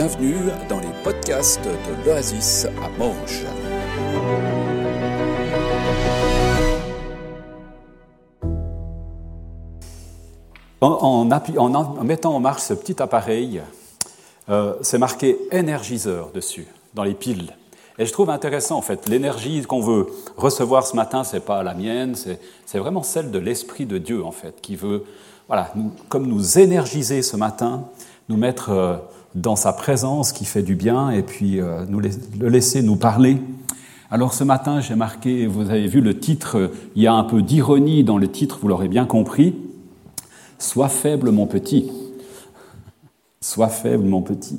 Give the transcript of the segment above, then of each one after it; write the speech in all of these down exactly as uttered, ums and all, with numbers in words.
Bienvenue dans les podcasts de l'Oasis à Manche. En, en, appui, en, en mettant en marche ce petit appareil, euh, c'est marqué Énergiseur dessus, dans les piles. Et je trouve intéressant, en fait, l'énergie qu'on veut recevoir ce matin, ce n'est pas la mienne, c'est, c'est vraiment celle de l'Esprit de Dieu, en fait, qui veut, voilà, nous, comme nous énergiser ce matin, nous mettre euh, dans sa présence qui fait du bien et puis euh, nous la- le laisser nous parler. Alors ce matin, j'ai marqué, vous avez vu le titre, euh, il y a un peu d'ironie dans le titre, vous l'aurez bien compris. « Sois faible, mon petit. » « Sois faible, mon petit. »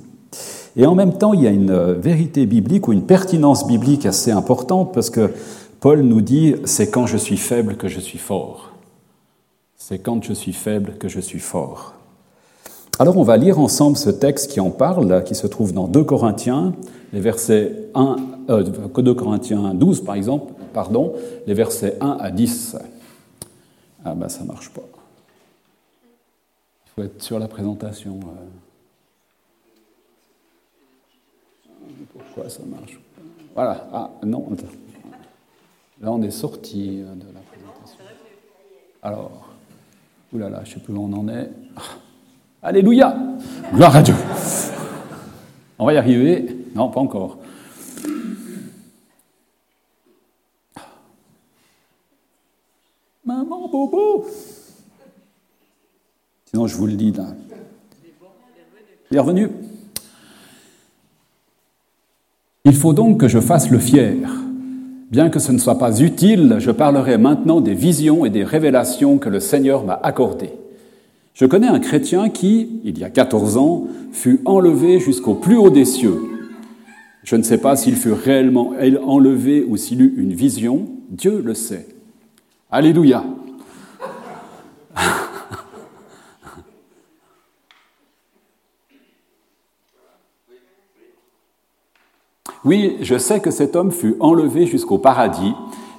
Et en même temps, il y a une vérité biblique ou une pertinence biblique assez importante parce que Paul nous dit « C'est quand je suis faible que je suis fort. » « C'est quand je suis faible que je suis fort. » Alors, on va lire ensemble ce texte qui en parle, qui se trouve dans deux Corinthiens, les versets un, euh, deux Corinthiens douze, par exemple, pardon, les versets un à dix. Ah ben, ça marche pas. Il faut être sur la présentation. Pourquoi ça marche? Voilà. Ah, non. Là, on est sorti de la présentation. Alors, oulala, je ne sais plus où on en est. Alléluia! Gloire à Dieu! On va y arriver? Non, pas encore. Maman Bobo! Sinon, je vous le dis là. Il est revenu. Il faut donc que je fasse le fier. Bien que ce ne soit pas utile, je parlerai maintenant des visions et des révélations que le Seigneur m'a accordées. Je connais un chrétien qui, il y a quatorze ans, fut enlevé jusqu'au plus haut des cieux. Je ne sais pas s'il fut réellement enlevé ou s'il eut une vision. Dieu le sait. Alléluia. Oui, je sais que cet homme fut enlevé jusqu'au paradis,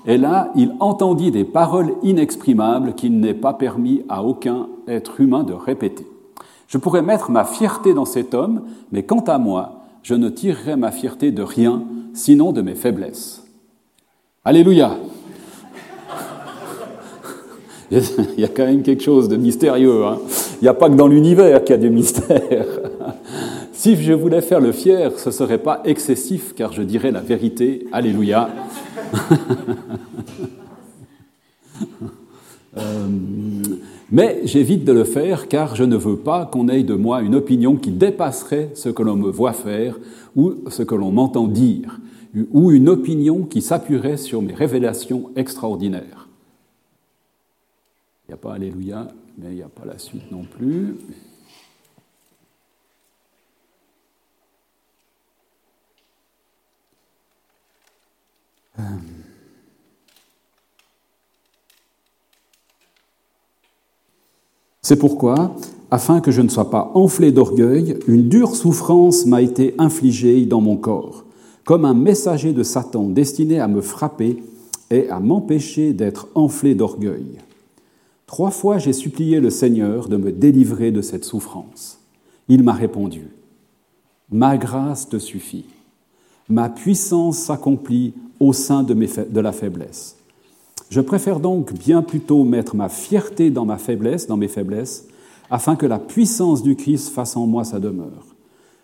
et là, il entendit des paroles inexprimables qu'il n'est pas permis à aucun être humain de répéter. Je pourrais mettre ma fierté dans cet homme, mais quant à moi, je ne tirerai ma fierté de rien, sinon de mes faiblesses. Alléluia! Il y a quand même quelque chose de mystérieux, hein. Il n'y a pas que dans l'univers qu'il y a des mystères. Si je voulais faire le fier, ce ne serait pas excessif, car je dirais la vérité. Alléluia. euh, mais j'évite de le faire, car je ne veux pas qu'on ait de moi une opinion qui dépasserait ce que l'on me voit faire ou ce que l'on m'entend dire, ou une opinion qui s'appuierait sur mes révélations extraordinaires. Il n'y a pas Alléluia, mais il n'y a pas la suite non plus. C'est pourquoi, afin que je ne sois pas enflé d'orgueil, une dure souffrance m'a été infligée dans mon corps, comme un messager de Satan destiné à me frapper et à m'empêcher d'être enflé d'orgueil. Trois fois j'ai supplié le Seigneur de me délivrer de cette souffrance. Il m'a répondu : Ma grâce te suffit. Ma puissance s'accomplit au sein de, mes fa- de la faiblesse. Je préfère donc bien plutôt mettre ma fierté dans ma faiblesse, dans mes faiblesses, afin que la puissance du Christ fasse en moi sa demeure.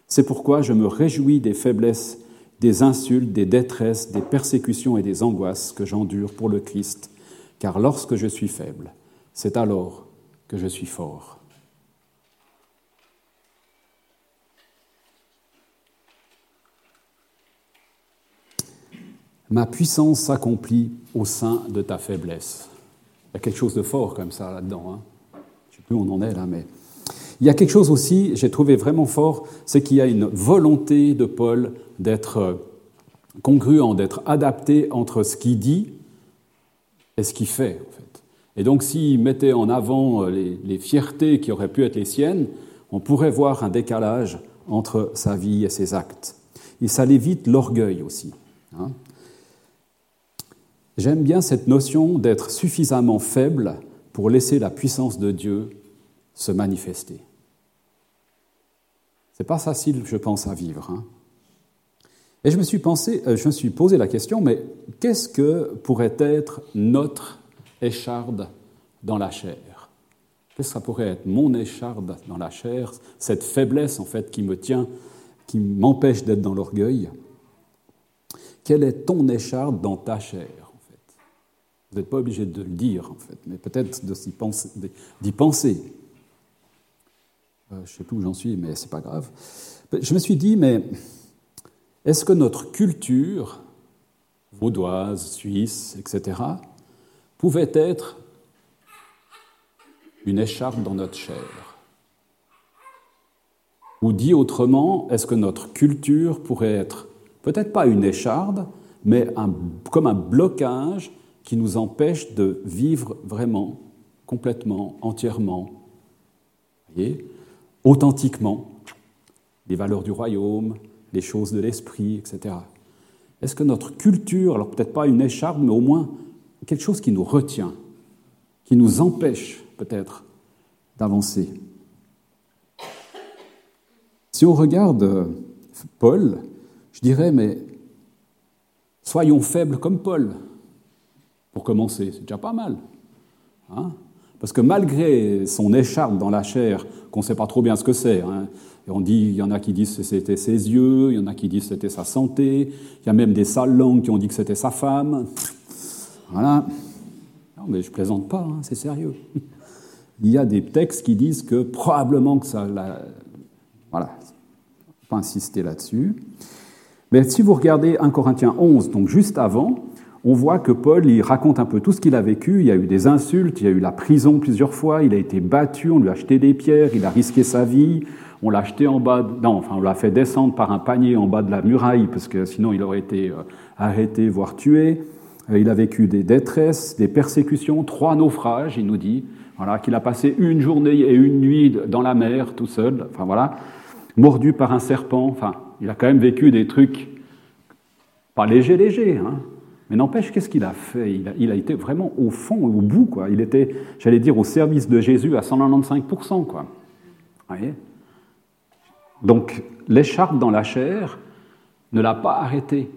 C'est pourquoi je me réjouis des faiblesses, des insultes, des détresses, des persécutions et des angoisses que j'endure pour le Christ, car lorsque je suis faible, c'est alors que je suis fort. « Ma puissance s'accomplit au sein de ta faiblesse. » Il y a quelque chose de fort comme ça là-dedans. Hein. Je ne sais plus où on en est là, mais... Il y a quelque chose aussi, j'ai trouvé vraiment fort, c'est qu'il y a une volonté de Paul d'être congruent, d'être adapté entre ce qu'il dit et ce qu'il fait, en fait. Et donc, s'il mettait en avant les, les fiertés qui auraient pu être les siennes, on pourrait voir un décalage entre sa vie et ses actes. Et ça l'évite l'orgueil aussi, hein. J'aime bien cette notion d'être suffisamment faible pour laisser la puissance de Dieu se manifester. C'est pas facile, je pense, à vivre. Hein. Et je me suis pensé, je me suis posé la question, mais qu'est-ce que pourrait être notre écharde dans la chair? Qu'est-ce que ça pourrait être, mon écharde dans la chair, cette faiblesse en fait qui me tient, qui m'empêche d'être dans l'orgueil? Quelle est ton écharde dans ta chair, en fait? Vous n'êtes pas obligé de le dire, en fait, mais peut-être de s'y penser, d'y penser. Euh, je ne sais plus où j'en suis, mais c'est pas grave. Je me suis dit, mais est-ce que notre culture vaudoise, suisse, et cetera, pouvait être une écharpe dans notre chair? Ou dit autrement, est-ce que notre culture pourrait être peut-être pas une écharde, mais un, comme un blocage qui nous empêche de vivre vraiment, complètement, entièrement, voyez, authentiquement, les valeurs du royaume, les choses de l'esprit, et cetera. Est-ce que notre culture, alors peut-être pas une écharde, mais au moins quelque chose qui nous retient, qui nous empêche peut-être d'avancer? Si on regarde Paul, je dirais, mais soyons faibles comme Paul, pour commencer, c'est déjà pas mal. Hein ? Parce que malgré son écharpe dans la chair, qu'on ne sait pas trop bien ce que c'est, hein, et on dit, il y en a qui disent que c'était ses yeux, il y en a qui disent que c'était sa santé, il y a même des sales langues qui ont dit que c'était sa femme. Voilà. Non, mais je ne plaisante pas, hein, c'est sérieux. Il y a des textes qui disent que probablement que ça... La... Voilà, je ne vais pas insister là-dessus. Mais si vous regardez un Corinthiens onze, donc juste avant, on voit que Paul il raconte un peu tout ce qu'il a vécu. Il y a eu des insultes, il y a eu la prison plusieurs fois, il a été battu, on lui a jeté des pierres, il a risqué sa vie, on l'a jeté en bas, de... non, enfin on l'a fait descendre par un panier en bas de la muraille parce que sinon il aurait été arrêté, voire tué. Il a vécu des détresses, des persécutions, trois naufrages, il nous dit, voilà, qu'il a passé une journée et une nuit dans la mer tout seul, enfin voilà, mordu par un serpent, enfin. Il a quand même vécu des trucs pas légers, légers, hein. Mais n'empêche, qu'est-ce qu'il a fait? il a, il a été vraiment au fond, au bout, quoi. Il était, j'allais dire, au service de Jésus à cent quatre-vingt-quinze pour cent, quoi. Vous voyez? Donc, l'écharpe dans la chair ne l'a pas arrêté.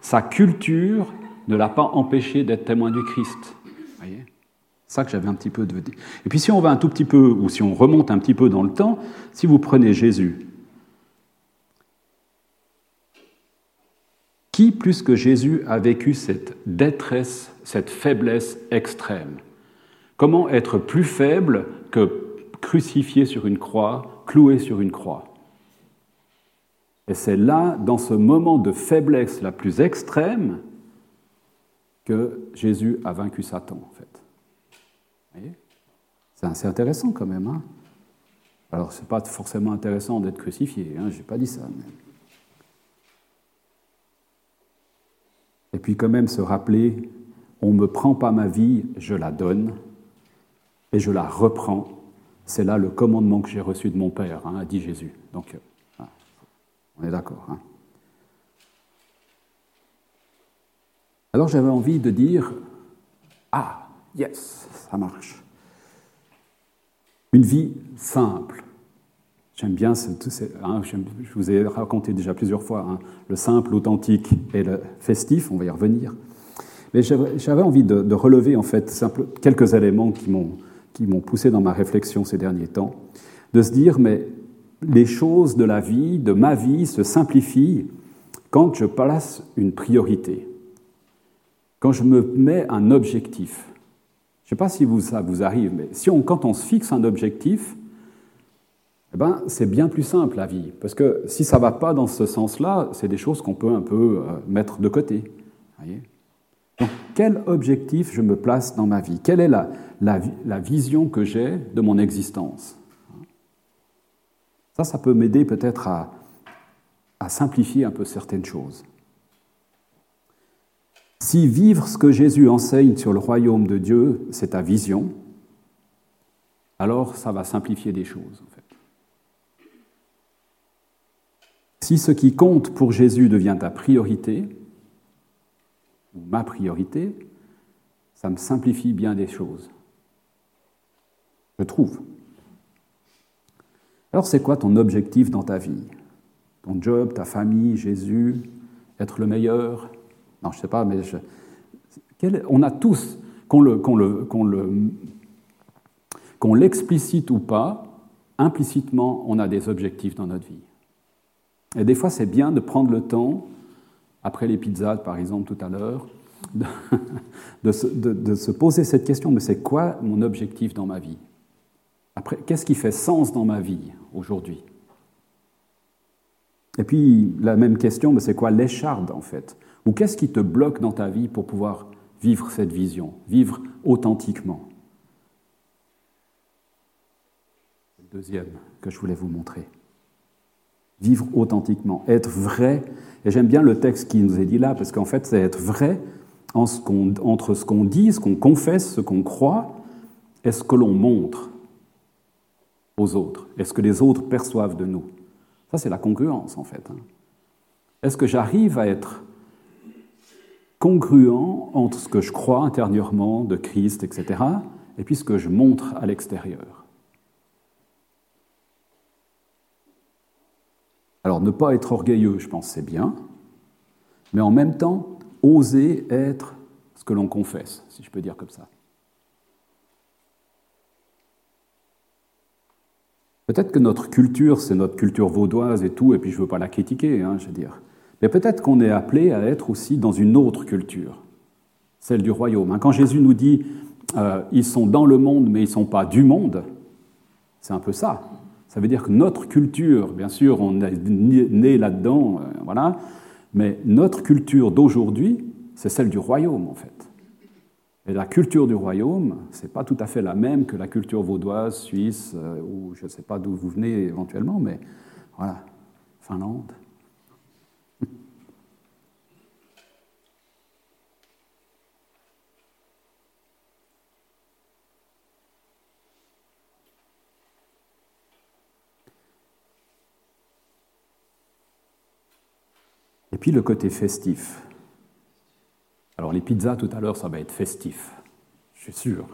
Sa culture ne l'a pas empêché d'être témoin du Christ. Vous voyez? C'est ça que j'avais un petit peu de... Et puis, si on va un tout petit peu, ou si on remonte un petit peu dans le temps, si vous prenez Jésus... Qui, plus que Jésus, a vécu cette détresse, cette faiblesse extrême? Comment être plus faible que crucifié sur une croix, cloué sur une croix? Et c'est là, dans ce moment de faiblesse la plus extrême, que Jésus a vaincu Satan, en fait. Vous voyez? C'est assez intéressant, quand même. Hein, alors, ce n'est pas forcément intéressant d'être crucifié, hein, je n'ai pas dit ça, mais... Et puis quand même se rappeler, on ne me prend pas ma vie, je la donne et je la reprends. C'est là le commandement que j'ai reçu de mon Père, hein, a dit Jésus. Donc, on est d'accord. Hein. Alors j'avais envie de dire, ah, yes, ça marche. Une vie simple. J'aime bien, ce, hein, je vous ai raconté déjà plusieurs fois, hein, le simple, authentique et le festif, on va y revenir. Mais j'avais, j'avais envie de, de relever en fait simple, quelques éléments qui m'ont, qui m'ont poussé dans ma réflexion ces derniers temps, de se dire, mais les choses de la vie, de ma vie, se simplifient quand je place une priorité, quand je me mets un objectif. Je ne sais pas si vous, ça vous arrive, mais si on, quand on se fixe un objectif, eh ben, c'est bien plus simple la vie, parce que si ça ne va pas dans ce sens-là, c'est des choses qu'on peut un peu euh, mettre de côté. Voyez ? Donc, quel objectif je me place dans ma vie? Quelle est la, la, la vision que j'ai de mon existence? Ça, ça peut m'aider peut-être à, à simplifier un peu certaines choses. Si vivre ce que Jésus enseigne sur le royaume de Dieu, c'est ta vision, alors ça va simplifier des choses, en fait. Si ce qui compte pour Jésus devient ta priorité, ou ma priorité, ça me simplifie bien des choses. Je trouve. Alors c'est quoi ton objectif dans ta vie ? Ton job, ta famille, Jésus, être le meilleur ? Non, je ne sais pas, mais je... Quel... on a tous, qu'on le, qu'on le, qu'on le, qu'on l'explicite ou pas, implicitement, on a des objectifs dans notre vie. Et des fois, c'est bien de prendre le temps, après les pizzas, par exemple, tout à l'heure, de, de, se, de, de se poser cette question, mais c'est quoi mon objectif dans ma vie ? Après, qu'est-ce qui fait sens dans ma vie aujourd'hui ? Et puis, la même question, mais c'est quoi l'écharde, en fait ? Ou qu'est-ce qui te bloque dans ta vie pour pouvoir vivre cette vision, vivre authentiquement ? Le deuxième que je voulais vous montrer. Vivre authentiquement, être vrai. Et j'aime bien le texte qui nous est dit là, parce qu'en fait, c'est être vrai en ce qu'on, entre ce qu'on dit, ce qu'on confesse, ce qu'on croit, et ce que l'on montre aux autres, et ce que les autres perçoivent de nous. Ça, c'est la congruence, en fait. Est-ce que j'arrive à être congruent entre ce que je crois intérieurement de Christ, et cetera, et puis ce que je montre à l'extérieur ? Alors, ne pas être orgueilleux, je pense, c'est bien, mais en même temps, oser être ce que l'on confesse, si je peux dire comme ça. Peut-être que notre culture, c'est notre culture vaudoise et tout, et puis je ne veux pas la critiquer, hein, je veux dire. Mais peut-être qu'on est appelé à être aussi dans une autre culture, celle du royaume. Quand Jésus nous dit euh, « ils sont dans le monde, mais ils ne sont pas du monde », c'est un peu ça. Ça veut dire que notre culture, bien sûr, on est né là-dedans, euh, voilà, mais notre culture d'aujourd'hui, c'est celle du royaume, en fait. Et la culture du royaume, ce n'est pas tout à fait la même que la culture vaudoise, suisse, euh, ou je ne sais pas d'où vous venez éventuellement, mais voilà, Finlande. Et puis le côté festif. Alors les pizzas tout à l'heure, ça va être festif, je suis sûr.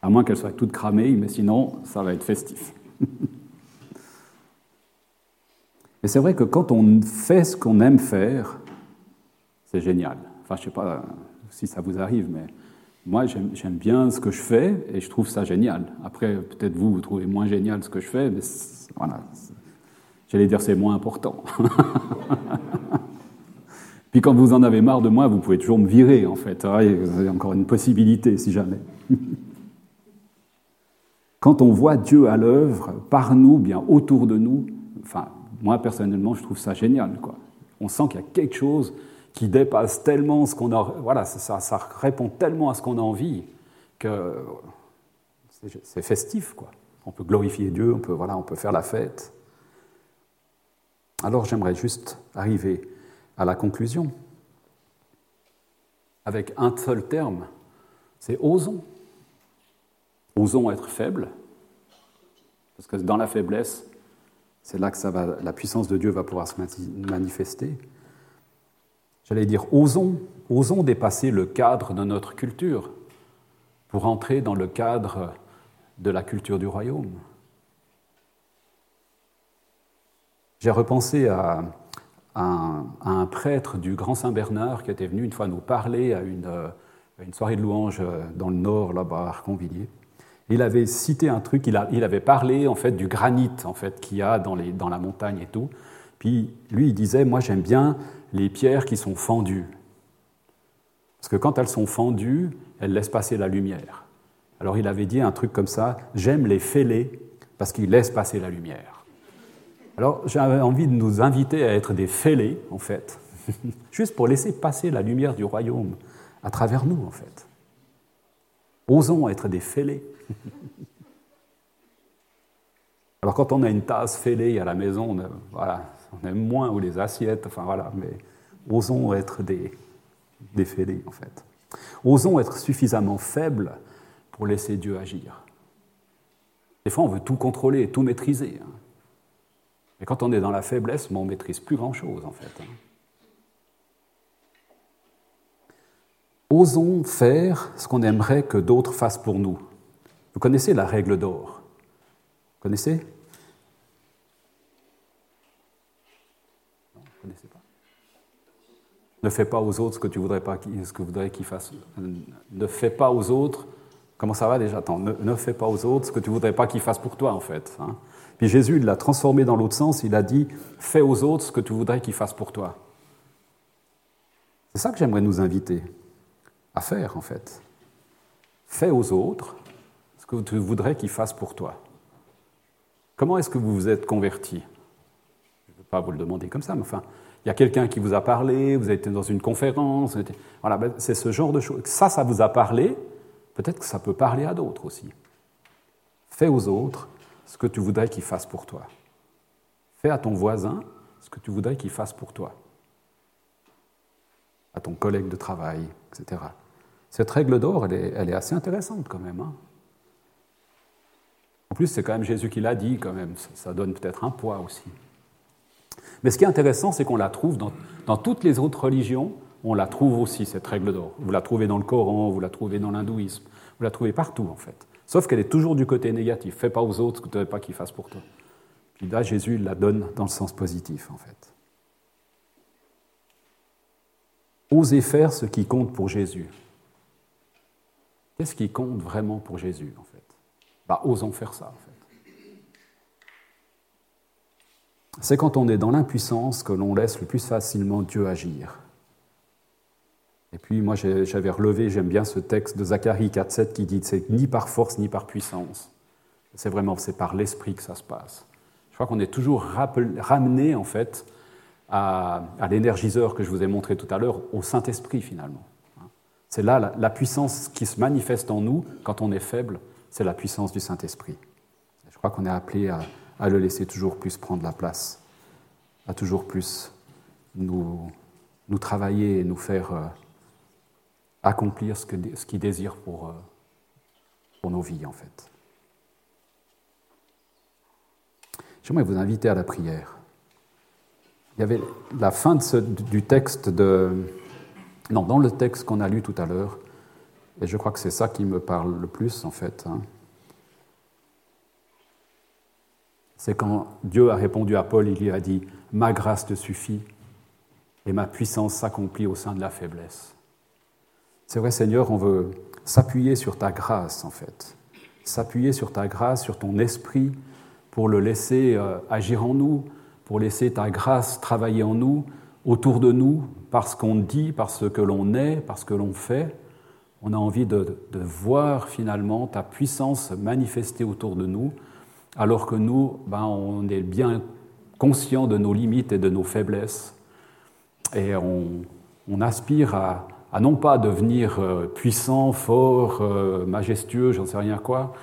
À moins qu'elles soient toutes cramées, mais sinon, ça va être festif. Et c'est vrai que quand on fait ce qu'on aime faire, c'est génial. Enfin, je ne sais pas si ça vous arrive, mais moi, j'aime, j'aime bien ce que je fais et je trouve ça génial. Après, peut-être vous, vous trouvez moins génial ce que je fais, mais c'est, voilà. C'est, j'allais dire c'est moins important. Puis quand vous en avez marre de moi, vous pouvez toujours me virer, en fait. Vous avez encore une possibilité, si jamais. Quand on voit Dieu à l'œuvre, par nous, bien autour de nous, enfin, moi, personnellement, je trouve ça génial, quoi. On sent qu'il y a quelque chose qui dépasse tellement ce qu'on a... Voilà, ça, ça répond tellement à ce qu'on a envie que c'est, c'est festif, quoi. On peut glorifier Dieu, on peut, voilà, on peut faire la fête. Alors, j'aimerais juste arriver... à la conclusion, avec un seul terme, c'est osons. Osons être faibles, parce que dans la faiblesse, c'est là que ça va, la puissance de Dieu va pouvoir se manifester. J'allais dire osons, osons dépasser le cadre de notre culture pour entrer dans le cadre de la culture du royaume. J'ai repensé à Un, un prêtre du Grand Saint-Bernard qui était venu une fois nous parler à une, à une soirée de louange dans le nord, là-bas, à Reconvigné. Il avait cité un truc, il, a, il avait parlé en fait, du granit en fait, qu'il y a dans, les, dans la montagne et tout. Puis lui, il disait, moi j'aime bien les pierres qui sont fendues. Parce que quand elles sont fendues, elles laissent passer la lumière. Alors il avait dit un truc comme ça, j'aime les fêlés parce qu'ils laissent passer la lumière. Alors, j'avais envie de nous inviter à être des fêlés, en fait, juste pour laisser passer la lumière du royaume à travers nous, en fait. Osons être des fêlés. Alors, quand on a une tasse fêlée à la maison, on, a, voilà, on aime moins, ou les assiettes, enfin voilà, mais osons être des, des fêlés, en fait. Osons être suffisamment faibles pour laisser Dieu agir. Des fois, on veut tout contrôler, tout maîtriser, hein. Et quand on est dans la faiblesse, on ne maîtrise plus grand-chose, en fait. Osons faire ce qu'on aimerait que d'autres fassent pour nous. Vous connaissez la règle d'or ? Vous connaissez ? Ne fais pas aux autres ce que tu voudrais pas, ce que voudrais qu'ils fassent. Ne fais pas aux autres. Comment ça va déjà ? Attends, ne, ne fais pas aux autres ce que tu voudrais pas qu'ils fassent pour toi, en fait. Hein. Puis Jésus l'a transformé dans l'autre sens. Il a dit : fais aux autres ce que tu voudrais qu'ils fassent pour toi. C'est ça que j'aimerais nous inviter à faire, en fait. Fais aux autres ce que tu voudrais qu'ils fassent pour toi. Comment est-ce que vous vous êtes converti ? Je ne peux pas vous le demander comme ça, mais enfin, il y a quelqu'un qui vous a parlé, vous êtes dans une conférence, êtes... voilà, ben, c'est ce genre de choses. Ça, ça vous a parlé, peut-être que ça peut parler à d'autres aussi. Fais aux autres ce que tu voudrais qu'ils fassent pour toi. Fais à ton voisin ce que tu voudrais qu'il fasse pour toi. À ton collègue de travail, et cetera. Cette règle d'or, elle est, elle est assez intéressante quand même. Hein. En plus, c'est quand même Jésus qui l'a dit quand même. Ça, ça donne peut-être un poids aussi. Mais ce qui est intéressant, c'est qu'on la trouve dans, dans toutes les autres religions, on la trouve aussi, cette règle d'or. Vous la trouvez dans le Coran, vous la trouvez dans l'hindouisme, vous la trouvez partout en fait. Sauf qu'elle est toujours du côté négatif. Fais pas aux autres ce que tu ne veux pas qu'ils fassent pour toi. Puis là, Jésus la donne dans le sens positif en fait. Oser faire ce qui compte pour Jésus. Qu'est-ce qui compte vraiment pour Jésus, en fait ? Bah, osons faire ça, en fait. C'est quand on est dans l'impuissance que l'on laisse le plus facilement Dieu agir. Et puis, moi, j'avais relevé, j'aime bien ce texte de Zacharie quatre sept qui dit « c'est ni par force ni par puissance ». C'est vraiment, c'est par l'esprit que ça se passe. Je crois qu'on est toujours rappel, ramené, en fait, à, à l'énergiseur que je vous ai montré tout à l'heure, au Saint-Esprit finalement. C'est là la, la puissance qui se manifeste en nous quand on est faible, c'est la puissance du Saint-Esprit. Je crois qu'on est appelé à, à le laisser toujours plus prendre la place, à toujours plus nous, nous travailler et nous faire euh, accomplir ce, que, ce qu'il désire pour, euh, pour nos vies en fait. J'aimerais vous inviter à la prière. Il y avait la fin de ce, du texte de... Non, dans le texte qu'on a lu tout à l'heure, et je crois que c'est ça qui me parle le plus, en fait. Hein, c'est quand Dieu a répondu à Paul, il lui a dit « Ma grâce te suffit et ma puissance s'accomplit au sein de la faiblesse. » C'est vrai, Seigneur, on veut s'appuyer sur ta grâce, en fait. S'appuyer sur ta grâce, sur ton esprit, pour le laisser euh, agir en nous, pour laisser ta grâce travailler en nous, autour de nous, par ce qu'on dit, par ce que l'on est, par ce que l'on fait. On a envie de, de voir finalement ta puissance manifester autour de nous, alors que nous, ben, on est bien conscients de nos limites et de nos faiblesses. Et on, on aspire à, à non pas devenir puissant, fort, majestueux, j'en sais rien quoi,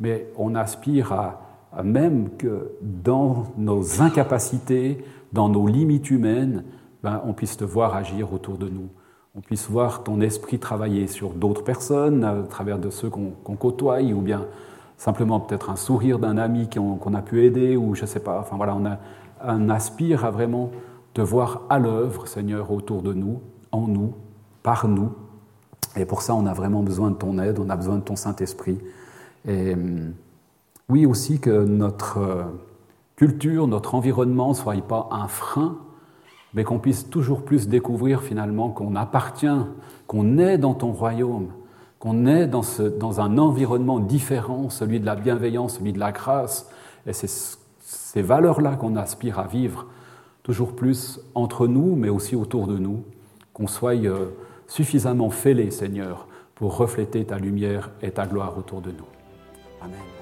mais on aspire à, à même que dans nos incapacités, dans nos limites humaines, ben, on puisse te voir agir autour de nous. On puisse voir ton esprit travailler sur d'autres personnes, à travers de ceux qu'on, qu'on côtoie, ou bien simplement peut-être un sourire d'un ami qu'on, qu'on a pu aider, ou je ne sais pas. Enfin voilà, on, a, on aspire à vraiment te voir à l'œuvre, Seigneur, autour de nous, en nous, par nous. Et pour ça, on a vraiment besoin de ton aide, on a besoin de ton Saint-Esprit. Et oui, aussi que notre culture, notre environnement ne soit pas un frein, mais qu'on puisse toujours plus découvrir finalement qu'on appartient, qu'on est dans ton royaume, qu'on est dans, ce, dans un environnement différent, celui de la bienveillance, celui de la grâce. Et c'est ces valeurs-là qu'on aspire à vivre toujours plus entre nous, mais aussi autour de nous, qu'on soit euh, suffisamment fêlés, Seigneur, pour refléter ta lumière et ta gloire autour de nous. Amen.